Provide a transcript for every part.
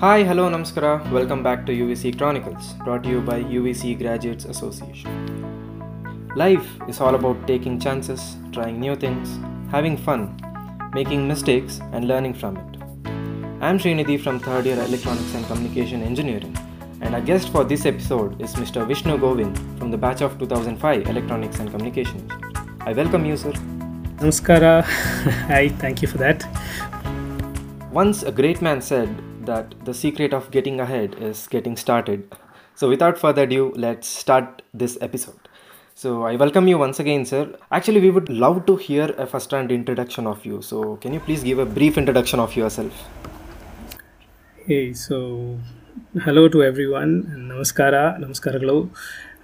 Hi, hello, namaskara. Welcome back to UVC Chronicles, brought to you by UVC Graduates Association. Life is all about taking chances, trying new things, having fun, making mistakes and learning from it. I'm Sreenidhi from 3rd year Electronics and Communication Engineering, and our guest for this episode is Mr. Vishnu Govind from the batch of 2005 Electronics and Communication Engineering. I welcome you, sir. Namaskara. Hi, thank you for that. Once a great man said that the secret of getting ahead is getting started. So without further ado, let's start this episode. So I welcome you once again, sir. Actually, we would love to hear a first-hand introduction of you. So can you please give a brief introduction of yourself? Hey, so hello to everyone. Namaskara.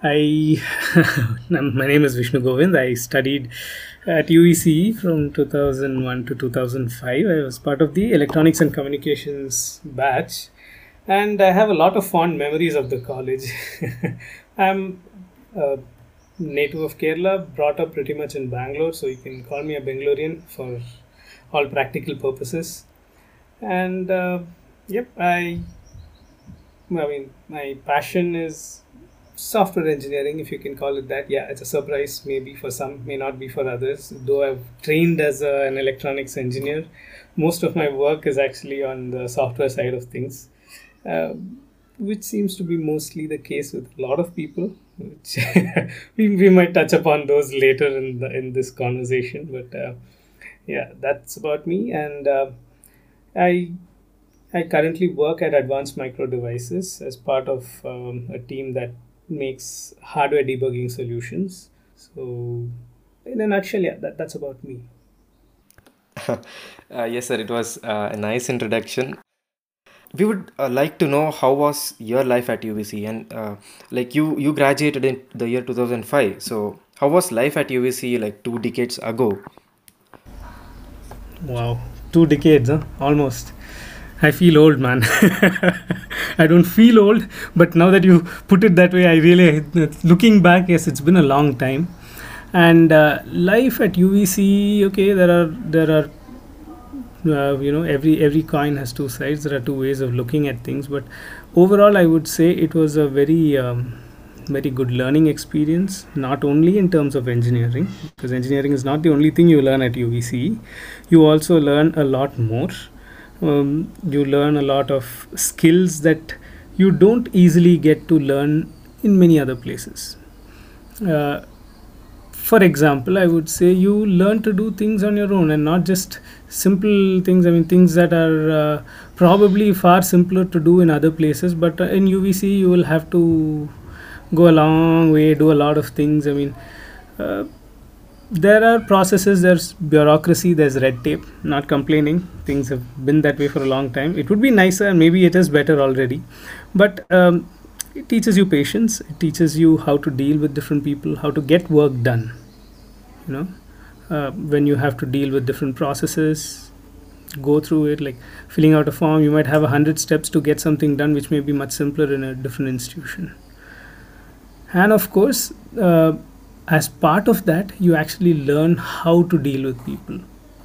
My name is Vishnu Govind. I studied at UEC from 2001 to 2005. I was part of the Electronics and Communications batch, and I have a lot of fond memories of the college. I'm a native of Kerala, brought up pretty much in Bangalore, so you can call me a Bangalorean for all practical purposes. And my passion is software engineering, if you can call it that. Yeah, it's a surprise maybe for some, may not be for others. Though I've trained as an electronics engineer, most of my work is actually on the software side of things, which seems to be mostly the case with a lot of people, which we might touch upon those later in this conversation. But that's about me. And I currently work at Advanced Micro Devices as part of a team that makes hardware debugging solutions. So in a nutshell, that's about me. Yes, sir, it was a nice introduction. We would like to know, how was your life at UVC? And you graduated in the year 2005, so how was life at UVC like 2 decades ago? Wow, 2 decades, huh? Almost. I feel old, man. I don't feel old, but now that you put it that way, I really, looking back, yes, it's been a long time. And life at UVC, okay, there are every coin has two sides. There are two ways of looking at things, but overall, I would say it was a very very good learning experience, not only in terms of engineering, because engineering is not the only thing you learn at UVC. You also learn a lot more. You learn a lot of skills that you don't easily get to learn in many other places. For example, I would say you learn to do things on your own, and not just simple things. I mean, things that are probably far simpler to do in other places, but in UVC you will have to go a long way, do a lot of things. I mean, there are processes, there's bureaucracy, there's red tape. Not complaining, things have been that way for a long time. It would be nicer, and maybe it is better already, but it teaches you patience, it teaches you how to deal with different people, how to get work done, when you have to deal with different processes, go through it, like filling out a form. You might have 100 steps to get something done, which may be much simpler in a different institution. And of course, as part of that, you actually learn how to deal with people,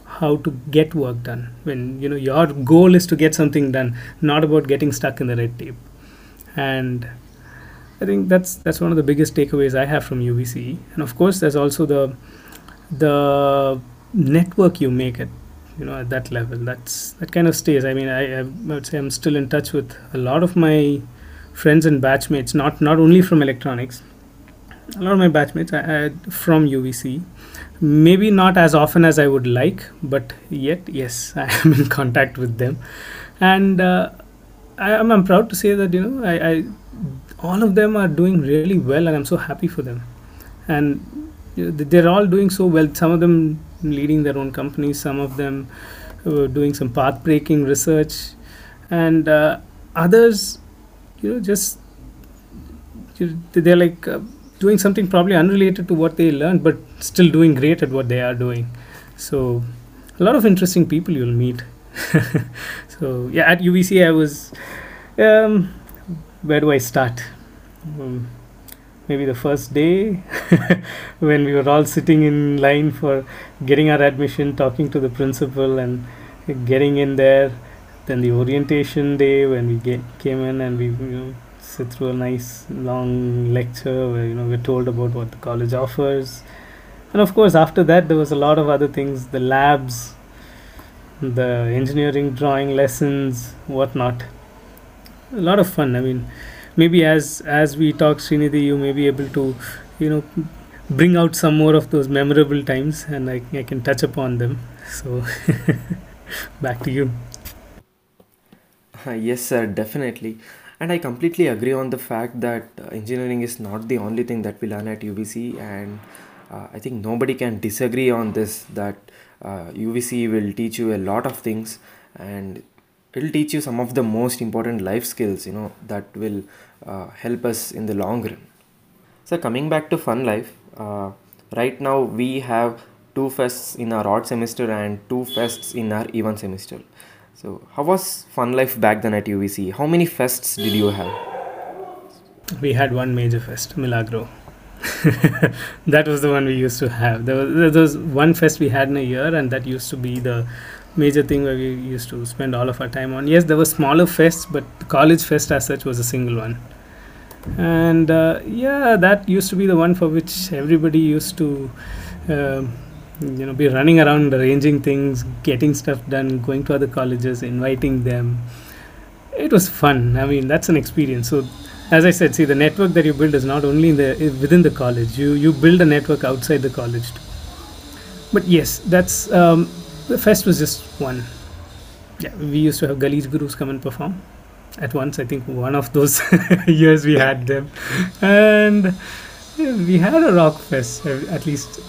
how to get work done. When your goal is to get something done, not about getting stuck in the red tape. And I think that's one of the biggest takeaways I have from UVC. And of course, there's also the network you make at that level. That kind of stays. I mean, I would say I'm still in touch with a lot of my friends and batchmates, not only from electronics. A lot of my batchmates from UVC, maybe not as often as I would like, but yet, yes, I am in contact with them. And I'm proud to say that, all of them are doing really well, and I'm so happy for them. And they're all doing so well, some of them leading their own companies, some of them doing some path-breaking research, and others, they're like doing something probably unrelated to what they learned, but still doing great at what they are doing. So a lot of interesting people you'll meet. So yeah, at UVC I was, where do I start? Maybe the first day when we were all sitting in line for getting our admission, talking to the principal and getting in there, Then the orientation day, when we came in and we sit through a nice long lecture where we're told about what the college offers. And of course after that there was a lot of other things, the labs, the engineering drawing lessons, whatnot. A lot of fun. I mean, maybe as we talk, Sreenidhi, you may be able to bring out some more of those memorable times, and I can touch upon them. So back to you. Yes sir, definitely. And I completely agree on the fact that engineering is not the only thing that we learn at UVC, and I think nobody can disagree on this, that UVC will teach you a lot of things, and it will teach you some of the most important life skills that will help us in the long run. So coming back to fun life, right now we have 2 fests in our odd semester and 2 fests in our even semester. So how was fun life back then at UVC? How many fests did you have? We had one major fest, Milagro. That was the one we used to have. There was one fest we had in a year, and that used to be the major thing where we used to spend all of our time on. Yes, there were smaller fests, but the college fest as such was a single one. And yeah, that used to be the one for which everybody used to be running around, arranging things, getting stuff done, going to other colleges, inviting them. It was fun. I mean, that's an experience. So as I said, see, the network that you build is not only within the college. You build a network outside the college too. But yes, that's the fest was just one. Yeah, we used to have Galich Gurus come and perform at once. I think one of those years we had them. And we had a rock fest. At least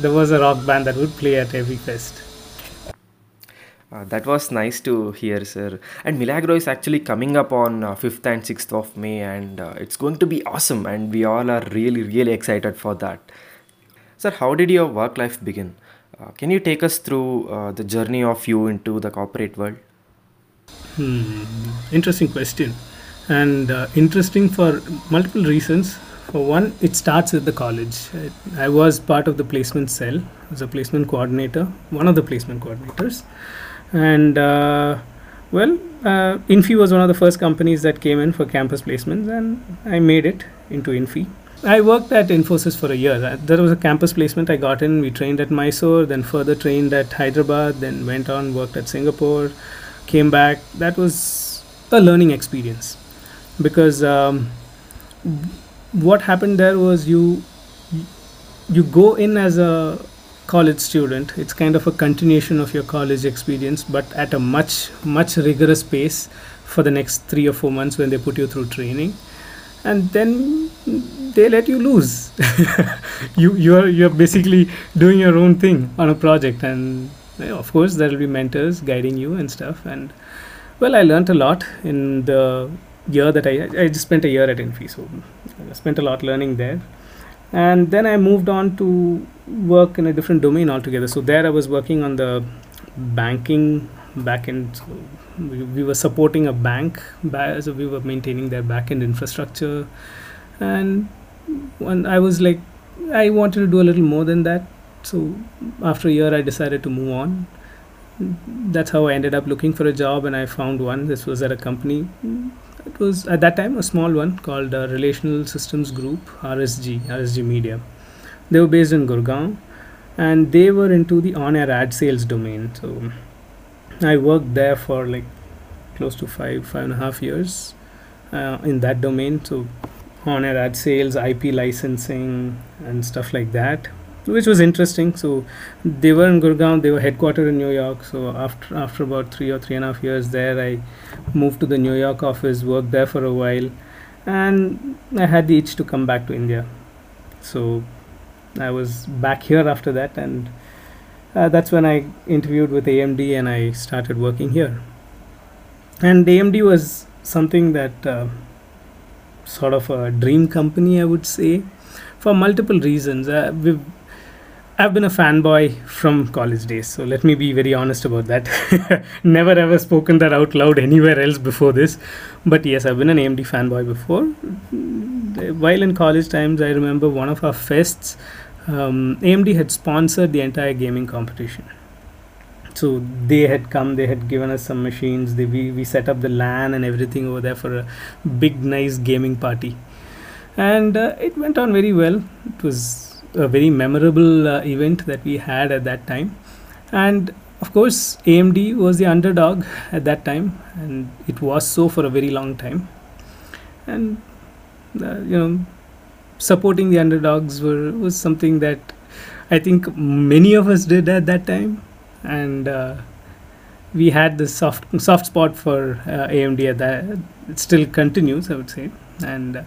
there was a rock band that would play at every fest. That was nice to hear, sir. And Milagro is actually coming up on 5th and 6th of May, and it's going to be awesome, and we all are really, really excited for that. Sir, how did your work life begin? Can you take us through the journey of you into the corporate world? Interesting question, and interesting for multiple reasons. For one, it starts at the college. I was part of the placement cell as a placement coordinator, one of the placement coordinators. And Infi was one of the first companies that came in for campus placements, and I made it into Infi. I worked at Infosys for a year. There was a campus placement I got in. We trained at Mysore, then further trained at Hyderabad, then went on, worked at Singapore, came back. That was a learning experience, because what happened there was you go in as a college student. It's kind of a continuation of your college experience, but at a much rigorous pace for the next 3 or 4 months when they put you through training, and then they let you loose. You're basically doing your own thing on a project, and of course there will be mentors guiding you and stuff. And well, I learnt a lot in the year that I just spent a year at Infi, so I spent a lot learning there. And then I moved on to work in a different domain altogether. So there I was working on the banking backend. So we were supporting a bank, so we were maintaining their backend infrastructure. And when I was like, I wanted to do a little more than that. So after a year, I decided to move on. That's how I ended up looking for a job, and I found one. This was at a company. It was at that time a small one called Relational Systems Group, RSG Media. They were based in Gurgaon, and they were into the on-air ad sales domain. So I worked there for like close to 5.5 years in that domain. So on-air ad sales, IP licensing and stuff like that, which was interesting. So they were in Gurgaon, they were headquartered in New York. So after about 3 or 3.5 years there, I moved to the New York office, worked there for a while, and I had the itch to come back to India. So I was back here after that, and that's when I interviewed with AMD and I started working here. And AMD was something that sort of a dream company, I would say, for multiple reasons. I've been a fanboy from college days, so let me be very honest about that. Never ever spoken that out loud anywhere else before this, but yes, I've been an AMD fanboy before. While in college times, I remember one of our fests, AMD had sponsored the entire gaming competition. So they had come, they had given us some machines, we set up the LAN and everything over there for a big nice gaming party, and it went on very well. It was a very memorable event that we had at that time, and of course AMD was the underdog at that time, and it was so for a very long time. And you know, supporting the underdogs was something that I think many of us did at that time, and we had this soft spot for AMD at that. It still continues, I would say. And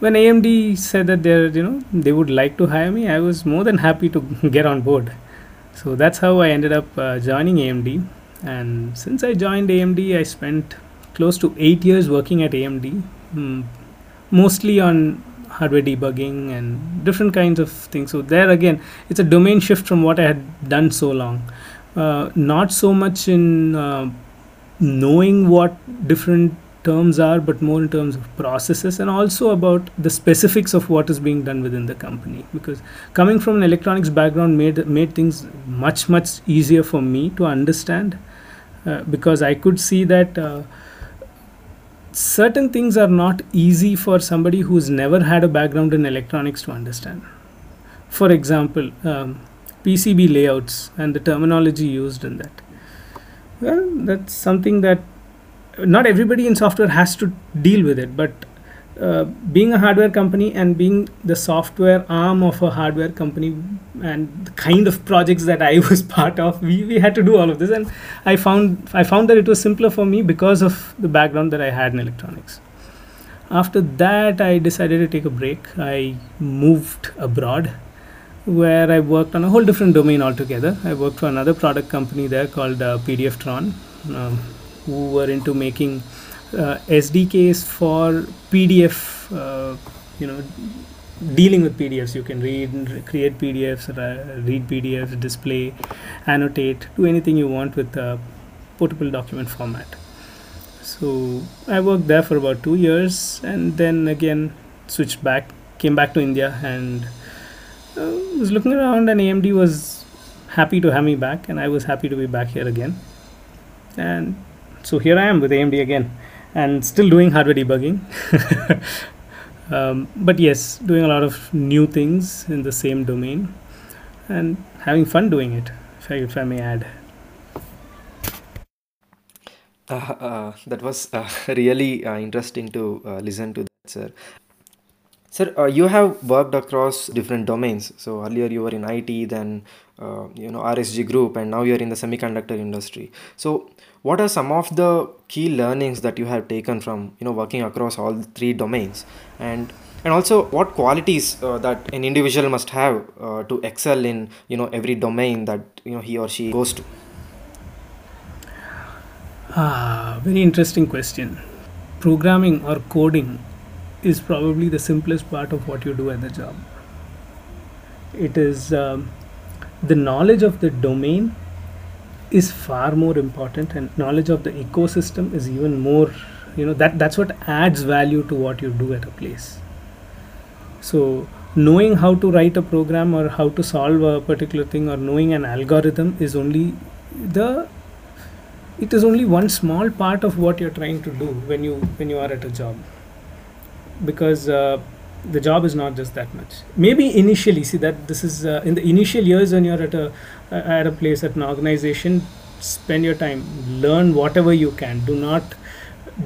when AMD said that they would like to hire me, I was more than happy to get on board. So that's how I ended up joining AMD. And since I joined AMD, I spent close to 8 years working at AMD, mostly on hardware debugging and different kinds of things. So there again, it's a domain shift from what I had done so long. Not so much in knowing what different terms are, but more in terms of processes and also about the specifics of what is being done within the company. Because coming from an electronics background made things much easier for me to understand, because I could see that certain things are not easy for somebody who's never had a background in electronics to understand. For example, PCB layouts and the terminology used in that. Well, that's something that not everybody in software has to deal with it, but being a hardware company and being the software arm of a hardware company and the kind of projects that I was part of, we had to do all of this, and I found that it was simpler for me because of the background that I had in electronics. After that, I decided to take a break. I moved abroad, where I worked on a whole different domain altogether. I worked for another product company there called PDFtron, who were into making SDKs for PDF, dealing with PDFs. You can create PDFs, read PDFs, display, annotate, do anything you want with a portable document format. So I worked there for about 2 years, and then again switched back, came back to India, and was looking around, and AMD was happy to have me back, and I was happy to be back here again. And so here I am with AMD again, and still doing hardware debugging, but yes, doing a lot of new things in the same domain and having fun doing it, if I may add. That was really interesting to listen to that, sir. Sir, you have worked across different domains. So earlier you were in IT, then RSG Group, and now you're in the semiconductor industry. So what are some of the key learnings that you have taken from working across all three domains, and also what qualities that an individual must have to excel in every domain that he or she goes to? Very interesting question. Programming or coding is probably the simplest part of what you do at the job. It is the knowledge of the domain is far more important, and knowledge of the ecosystem is even more, that's what adds value to what you do at a place. So knowing how to write a program or how to solve a particular thing or knowing an algorithm is only it is only one small part of what you're trying to do when you are at a job, because the job is not just that much. Maybe initially, see that this is in the initial years when you're at a place, at an organization, spend your time, learn whatever you can. Do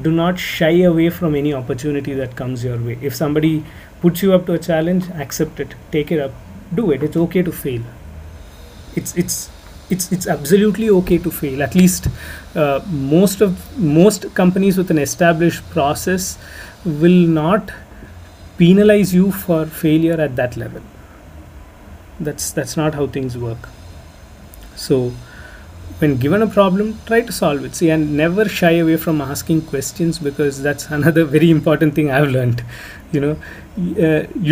not shy away from any opportunity that comes your way. If somebody puts you up to a challenge, accept it, take it up, do it. It's okay to fail. It's absolutely okay to fail. At least most companies with an established process will not penalize you for failure at that level. That's not how things work. So when given a problem, try to solve it. See, and never shy away from asking questions, because that's another very important thing I've learned. You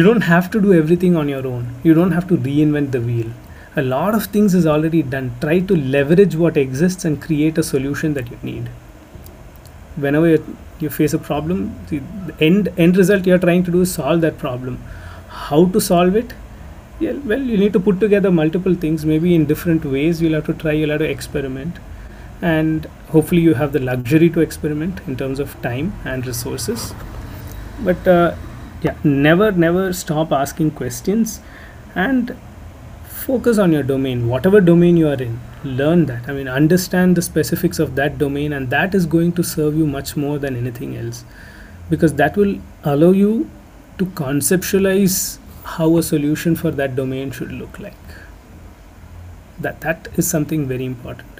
don't have to do everything on your own. You don't have to reinvent the wheel. A lot of things is already done. Try to leverage what exists and create a solution that you need. Whenever you face a problem, the end result you're trying to do is solve that problem. How to solve it Yeah, well, you need to put together multiple things, maybe in different ways. You'll have to try, you'll have to experiment. And hopefully you have the luxury to experiment in terms of time and resources. But yeah, never stop asking questions and focus on your domain. Whatever domain you are in, learn that. I mean, understand the specifics of that domain, and that is going to serve you much more than anything else, because that will allow you to conceptualize how a solution for that domain should look like. That is something very important.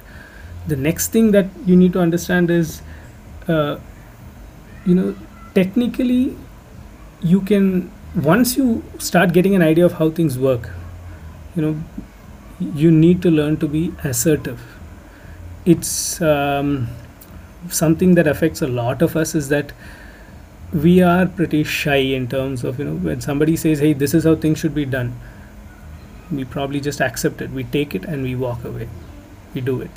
The next thing that you need to understand is, you know, technically you can, once you start getting an idea of how things work, you know, you need to learn to be assertive. It's something that affects a lot of us is that we are pretty shy in terms of, you know, when somebody says, hey, this is how things should be done, we probably just accept it. We take it and we walk away. We do it.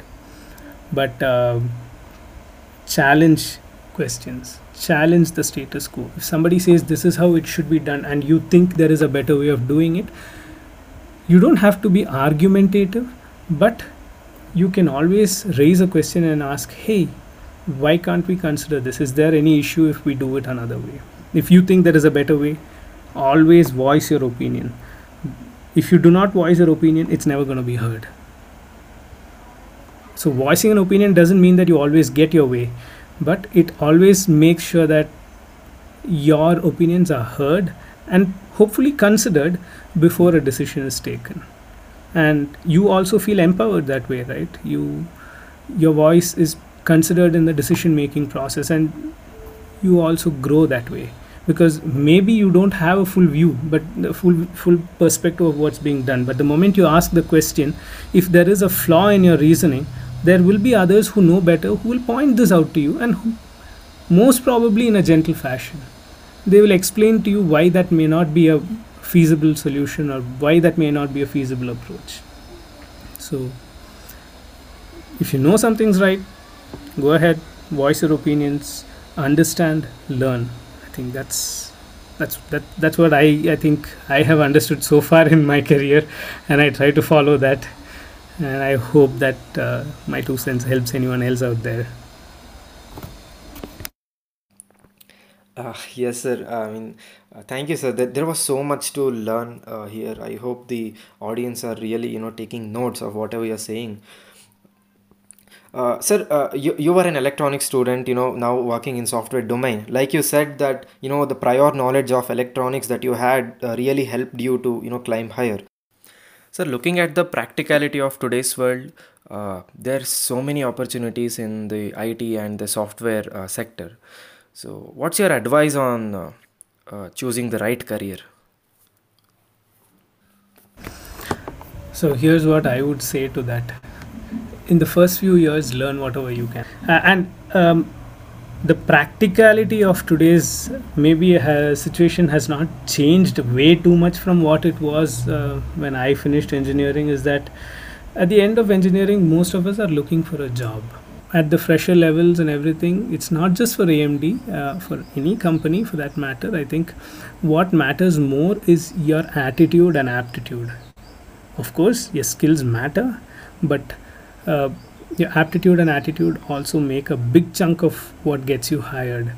But challenge questions, challenge the status quo. If somebody says this is how it should be done and you think there is a better way of doing it, you don't have to be argumentative, but you can always raise a question and ask, hey, why can't we consider this? Is there any issue if we do it another way? If you think there is a better way, always voice your opinion. If you do not voice your opinion, it's never going to be heard. So voicing an opinion doesn't mean that you always get your way, but it always makes sure that your opinions are heard and hopefully considered before a decision is taken. And you also feel empowered that way, right? Your voice is considered in the decision-making process, and you also grow that way, because maybe you don't have a full view, but the full perspective of what's being done. But the moment you ask the question, if there is a flaw in your reasoning, there will be others who know better who will point this out to you, and who, most probably in a gentle fashion, they will explain to you why that may not be a feasible solution or why that may not be a feasible approach. So if you know something's right, go ahead, voice your opinions, understand, learn. I think that's what I think I have understood so far in my career, and I try to follow that, and I hope that my 2 cents helps anyone else out there. Yes, sir. I mean, thank you, sir. There was so much to learn here. I hope the audience are really, you know, taking notes of whatever you're saying. Sir, you were an electronics student, you know, now working in software domain. Like you said that, you know, the prior knowledge of electronics that you had really helped you to, you know, climb higher. Sir, looking at the practicality of today's world, there are so many opportunities in the IT and the software sector. So what's your advice on choosing the right career? So here's what I would say to that. In the first few years, learn whatever you can. The practicality of today's maybe situation has not changed way too much from what it was when I finished engineering, is that at the end of engineering, most of us are looking for a job. At the fresher levels and everything, it's not just for AMD, for any company for that matter. I think what matters more is your attitude and aptitude. Of course, your skills matter, but your aptitude and attitude also make a big chunk of what gets you hired.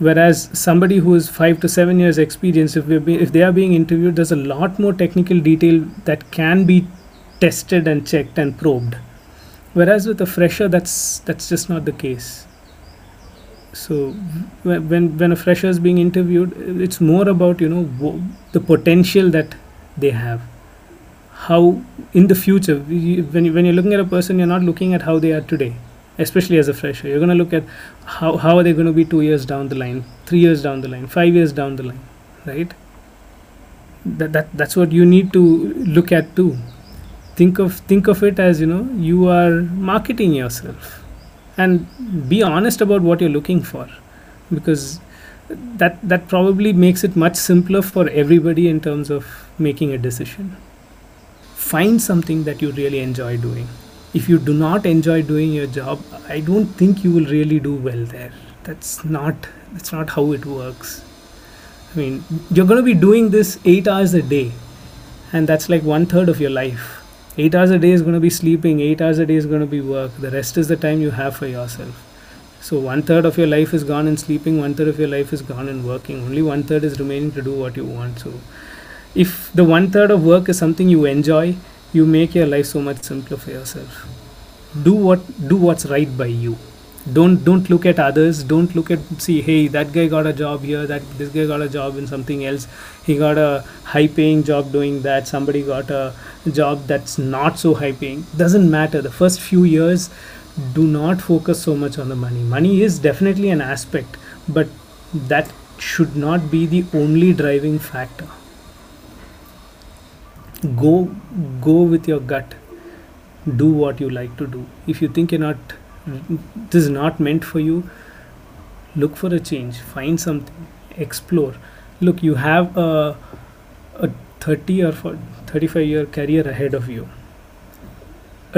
Whereas somebody who is 5 to 7 years experience, if they are being interviewed, there's a lot more technical detail that can be tested and checked and probed. Whereas with a fresher, that's just not the case. So when a fresher is being interviewed, it's more about, you know, the potential that they have. How in the future, when you're looking at a person, you're not looking at how they are today, especially as a fresher. You're going to look at how are they going to be 2 years down the line, 3 years down the line, 5 years down the line, right? That's what you need to look at too. Think of it as, you know, you are marketing yourself, and be honest about what you're looking for, because that probably makes it much simpler for everybody in terms of making a decision. Find something that you really enjoy doing. If you do not enjoy doing your job, I don't think you will really do well there. That's not how it works. I mean, you're going to be doing this 8 hours a day, and that's like 1/3 of your life. 8 hours a day is going to be sleeping, 8 hours a day is going to be work, the rest is the time you have for yourself. So 1/3 of your life is gone in sleeping, 1/3 of your life is gone in working, only 1/3 is remaining to do what you want. So if the 1/3 of work is something you enjoy, you make your life so much simpler for yourself. Do what's right by you. Don't look at others, don't look at, see, hey, that guy got a job here, this guy got a job in something else, he got a high paying job doing that, somebody got a job that's not so high paying. Doesn't matter. The first few years, do not focus so much on the money. Money is definitely an aspect, but that should not be the only driving factor. Go with your gut. Do what you like to do. If you think you're not, this is not meant for you, look for a change, find something, explore. Look, you have a 30 or 35-year career ahead of you.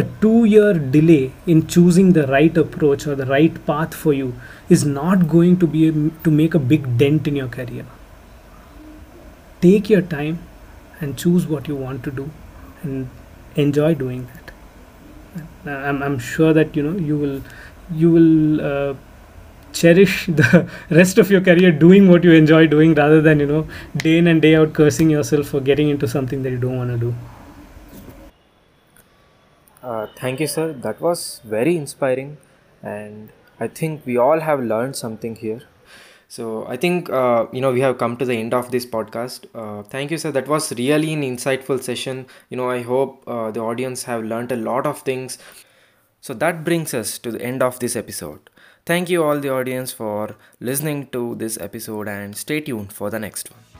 A 2-year delay in choosing the right approach or the right path for you is not going to be to make a big dent in your career. Take your time and choose what you want to do and enjoy doing that. I'm sure that you will cherish the rest of your career doing what you enjoy doing, rather than day in and day out cursing yourself for getting into something that you don't want to do. Thank you, sir. That was very inspiring, and I think we all have learned something here. So I think we have come to the end of this podcast. Thank you, sir. That was really an insightful session. I hope the audience have learned a lot of things. So that brings us to the end of this episode. Thank you all the audience for listening to this episode, and stay tuned for the next one.